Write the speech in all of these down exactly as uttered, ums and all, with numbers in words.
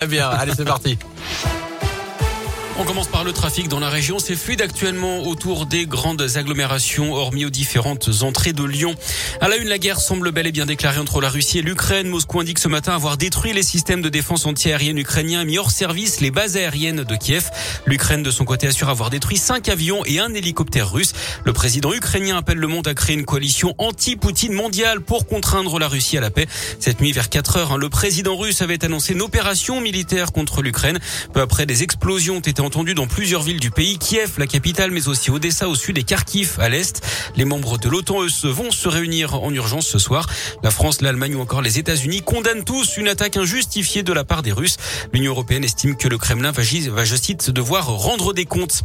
Très bien, allez, c'est parti. On commence par le trafic dans la région. C'est fluide actuellement autour des grandes agglomérations, hormis aux différentes entrées de Lyon. À la une, la guerre semble bel et bien déclarée entre la Russie et l'Ukraine. Moscou indique ce matin avoir détruit les systèmes de défense anti-aérienne ukrainiens et mis hors service les bases aériennes de Kiev. L'Ukraine, de son côté, assure avoir détruit cinq avions et un hélicoptère russe. Le président ukrainien appelle le monde à créer une coalition anti-Poutine mondiale pour contraindre la Russie à la paix. Cette nuit, vers quatre heures, le président russe avait annoncé une opération militaire contre l'Ukraine. Peu après, des explosions ont été entendu dans plusieurs villes du pays, Kiev, la capitale, mais aussi Odessa au sud et Kharkiv à l'est. Les membres de l'OTAN, eux, vont se réunir en urgence ce soir. La France, l'Allemagne ou encore les États-Unis condamnent tous une attaque injustifiée de la part des Russes. L'Union européenne estime que le Kremlin va, je cite, devoir rendre des comptes.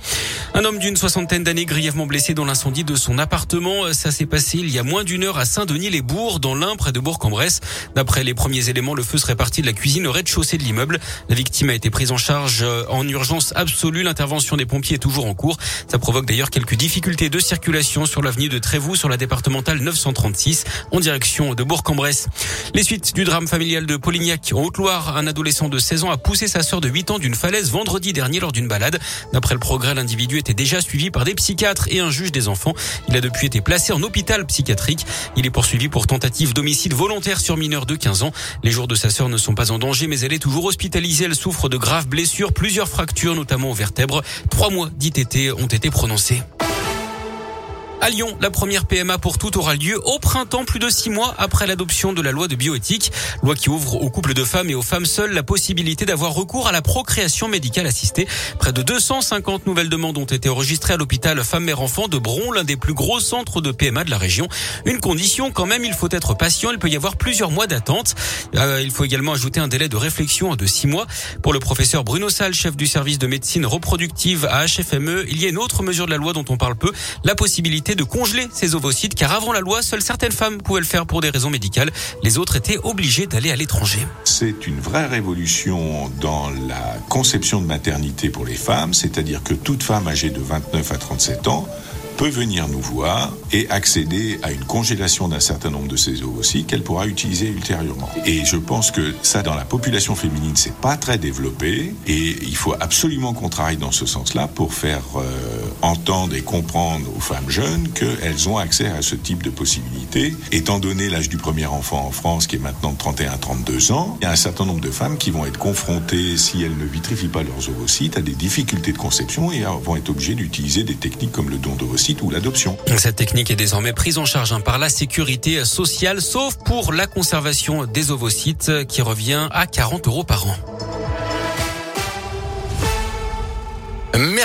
Un homme d'une soixantaine d'années grièvement blessé dans l'incendie de son appartement. Ça s'est passé il y a moins d'une heure à Saint-Denis-les-Bourgs, dans l'Ain, près de Bourg-en-Bresse. D'après les premiers éléments, le feu serait parti de la cuisine au rez-de-chaussée de l'immeuble. La victime a été prise en charge en urgence absolue. L'intervention des pompiers est toujours en cours. Ça provoque d'ailleurs quelques difficultés de circulation sur l'avenue de Trévoux, sur la départementale neuf cent trente-six, en direction de Bourg-en-Bresse. Les suites du drame familial de Polignac, en Haute-Loire, un adolescent de seize ans a poussé sa sœur de huit ans d'une falaise vendredi dernier lors d'une balade. D'après le Progrès, l'individu était déjà suivi par des psychiatres et un juge des enfants. Il a depuis été placé en hôpital psychiatrique. Il est poursuivi pour tentative d'homicide volontaire sur mineur de quinze ans. Les jours de sa sœur ne sont pas en danger, mais elle est toujours hospitalisée. Elle souffre de graves blessures, plusieurs fractures, notamment aux vertèbres. Trois mois d'I T T ont été prononcés. À Lyon, la première P M A pour toutes aura lieu au printemps, plus de six mois après l'adoption de la loi de bioéthique. Loi qui ouvre aux couples de femmes et aux femmes seules la possibilité d'avoir recours à la procréation médicale assistée. Près de deux cent cinquante nouvelles demandes ont été enregistrées à l'hôpital Femme-Mère-Enfant de Bron, l'un des plus gros centres de P M A de la région. Une condition quand même, il faut être patient. Il peut y avoir plusieurs mois d'attente. Euh, il faut également ajouter un délai de réflexion de six mois. Pour le professeur Bruno Salle, chef du service de médecine reproductive à H F M E, il y a une autre mesure de la loi dont on parle peu, la possibilité de congeler ces ovocytes, car avant la loi, seules certaines femmes pouvaient le faire pour des raisons médicales. Les autres étaient obligées d'aller à l'étranger. C'est une vraie révolution dans la conception de maternité pour les femmes, c'est-à-dire que toute femme âgée de vingt-neuf à trente-sept ans peut venir nous voir et accéder à une congélation d'un certain nombre de ces ovocytes qu'elle pourra utiliser ultérieurement. Et je pense que ça, dans la population féminine, c'est pas très développé et il faut absolument qu'on travaille dans ce sens-là pour faire euh, entendre et comprendre aux femmes jeunes qu'elles ont accès à ce type de possibilités. Étant donné l'âge du premier enfant en France, qui est maintenant de trente et un à trente-deux ans, il y a un certain nombre de femmes qui vont être confrontées, si elles ne vitrifient pas leurs ovocytes, à des difficultés de conception et vont être obligées d'utiliser des techniques comme le don d'ovocytes ou l'adoption. Cette technique est désormais prise en charge par la sécurité sociale, sauf pour la conservation des ovocytes qui revient à quarante euros par an. Merci.